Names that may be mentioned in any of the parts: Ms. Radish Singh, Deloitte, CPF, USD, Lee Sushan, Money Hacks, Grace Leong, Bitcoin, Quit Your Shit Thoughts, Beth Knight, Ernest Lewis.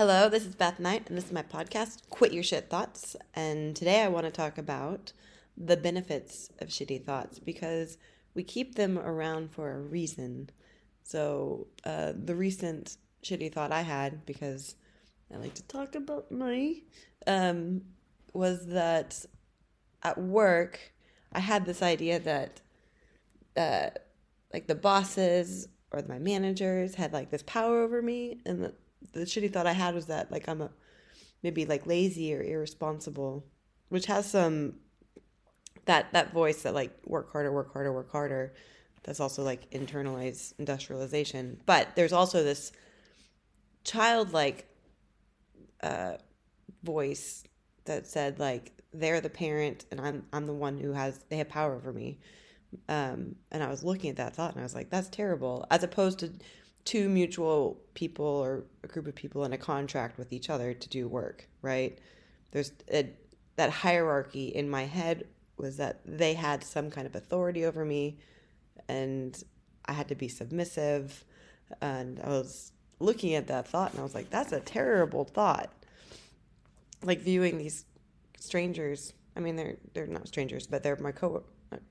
Hello, this is Beth Knight, and this is my podcast, Quit Your Shit Thoughts. And today I want to talk about the benefits of shitty thoughts, because we keep them around for a reason. So the recent shitty thought I had, because I like to talk about money, was that at work I had this idea that the bosses or my managers had like this power over me, and the shitty thought I had was that like I'm maybe lazy or irresponsible, which has some that voice that like work harder. That's also like internalized industrialization. But there's also this childlike voice that said like they're the parent and I'm the one who they have power over me. And I was looking at that thought and I was like, that's terrible. As opposed to two mutual people or a group of people in a contract with each other to do work, right? There's that hierarchy in my head was that they had some kind of authority over me and I had to be submissive. And I was looking at that thought and I was like, that's a terrible thought. Like viewing these strangers, I mean, they're not strangers, but they're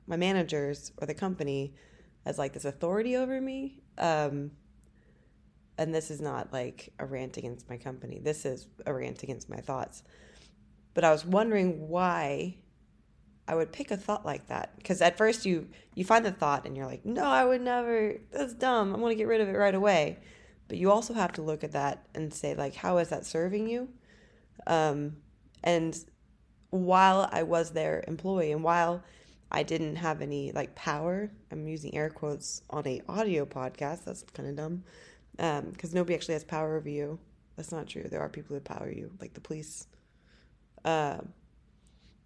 my managers or the company as like this authority over me. And this is not like a rant against my company. This is a rant against my thoughts. But I was wondering why I would pick a thought like that. Because at first you find the thought and you're like, no, I would never. That's dumb. I'm going to get rid of it right away. But you also have to look at that and say, like, how is that serving you? And while I was their employee and while I didn't have any like power, I'm using air quotes on a audio podcast. That's kind of dumb. Because nobody actually has power over you. That's not true. There are people who power you, like the police.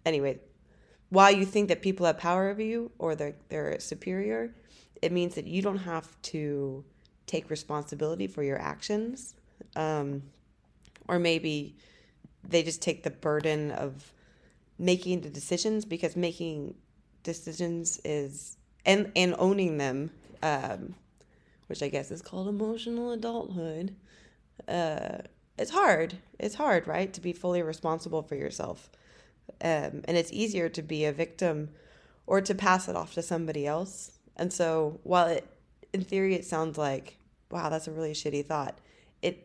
Anyway, while you think that people have power over you or they're superior, it means that you don't have to take responsibility for your actions. Or maybe they just take the burden of making the decisions, because making decisions is and owning them, which I guess is called emotional adulthood. It's hard, right, to be fully responsible for yourself. And it's easier to be a victim or to pass it off to somebody else. And so while in theory, it sounds like, wow, that's a really shitty thought, it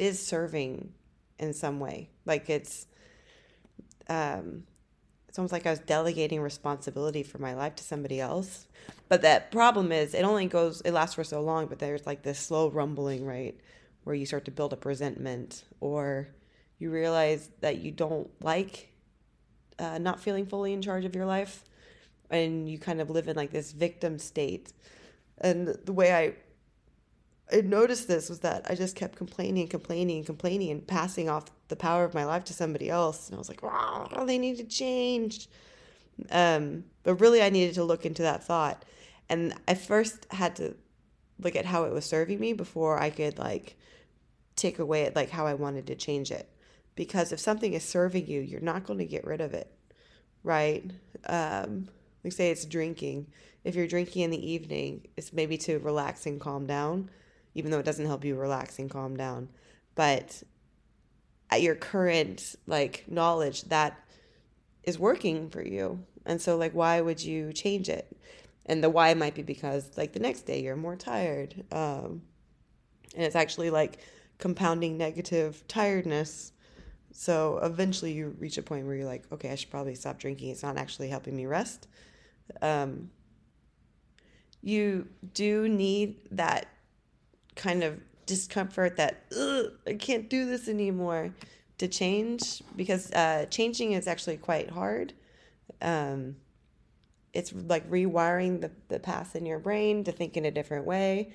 is serving in some way. Like it's almost like I was delegating responsibility for my life to somebody else. But that problem is it lasts for so long, but there's like this slow rumbling, right, where you start to build up resentment or you realize that you don't like not feeling fully in charge of your life, and you kind of live in like this victim state. And the way I noticed this was that I just kept complaining and passing off the power of my life to somebody else. And I was like, wow, they need to change. But really I needed to look into that thought. And I first had to look at how it was serving me before I could like take away at like how I wanted to change it. Because if something is serving you, you're not going to get rid of it, right? Like say it's drinking. If you're drinking in the evening, it's maybe to relax and calm down, even though it doesn't help you relax and calm down. But at your current like knowledge, that is working for you. And so like, why would you change it? And the why might be because like the next day you're more tired. And it's actually like compounding negative tiredness. So eventually you reach a point where you're like, okay, I should probably stop drinking. It's not actually helping me rest. You do need that kind of discomfort that I can't do this anymore to change, because changing is actually quite hard. It's like rewiring the path in your brain to think in a different way.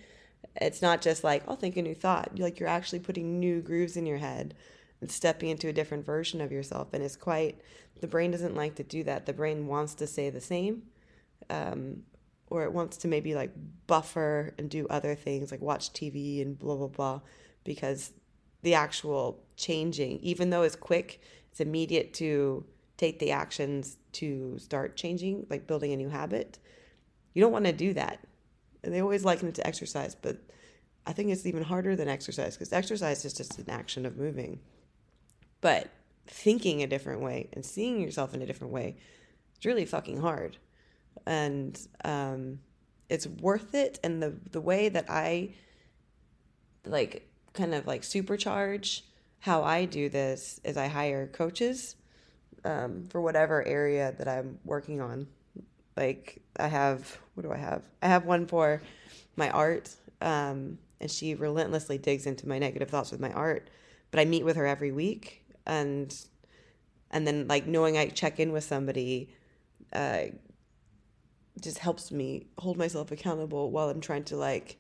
It's not just like, I'll think a new thought. Like you're actually putting new grooves in your head and stepping into a different version of yourself. And it's quite, the brain doesn't like to do that. The brain wants to stay the same. Or it wants to maybe like buffer and do other things like watch TV and blah, blah, blah, because the actual changing, even though it's quick, it's immediate to take the actions to start changing, like building a new habit. You don't want to do that. And they always liken it to exercise, but I think it's even harder than exercise, because exercise is just an action of moving. But thinking a different way and seeing yourself in a different way, it's really fucking hard. And it's worth it. And the way that I like kind of like supercharge how I do this is I hire coaches for whatever area that I'm working on. Like I have, what do I have? I have one for my art, and she relentlessly digs into my negative thoughts with my art, but I meet with her every week. And then like knowing I check in with somebody just helps me hold myself accountable while I'm trying to like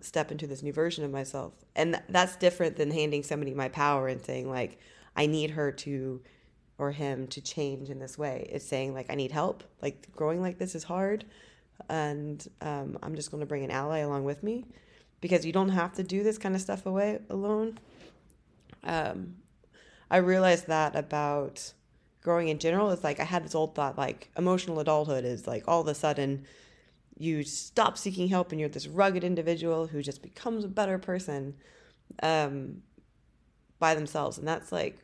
step into this new version of myself. And that's different than handing somebody my power and saying like, I need her to or him to change in this way. It's saying like, I need help. Like growing like this is hard. And I'm just going to bring an ally along with me, because you don't have to do this kind of stuff away alone. I realized that about growing in general. It's like I had this old thought, like emotional adulthood is like all of a sudden you stop seeking help and you're this rugged individual who just becomes a better person by themselves. And that's like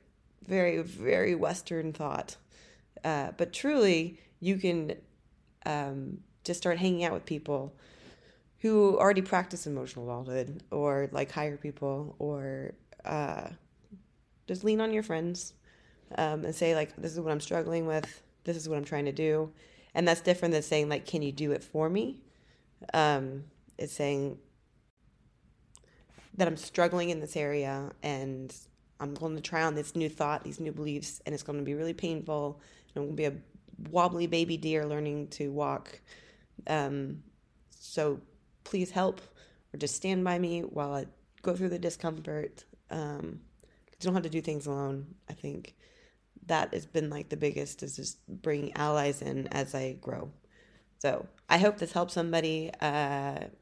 very, very Western thought. But truly, you can just start hanging out with people who already practice emotional adulthood, or like hire people, or just lean on your friends and say like, this is what I'm struggling with. This is what I'm trying to do. And that's different than saying like, can you do it for me? It's saying that I'm struggling in this area and I'm going to try on this new thought, these new beliefs, and it's going to be really painful. And I'm going to be a wobbly baby deer learning to walk. So please help, or just stand by me while I go through the discomfort. You don't have to do things alone. I think that has been like the biggest, is just bringing allies in as I grow. So I hope this helps somebody.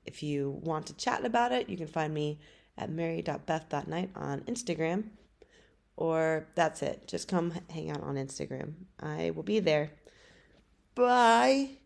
If you want to chat about it, you can find me at mary.beth.night on Instagram, or that's it. Just come hang out on Instagram. I will be there. Bye.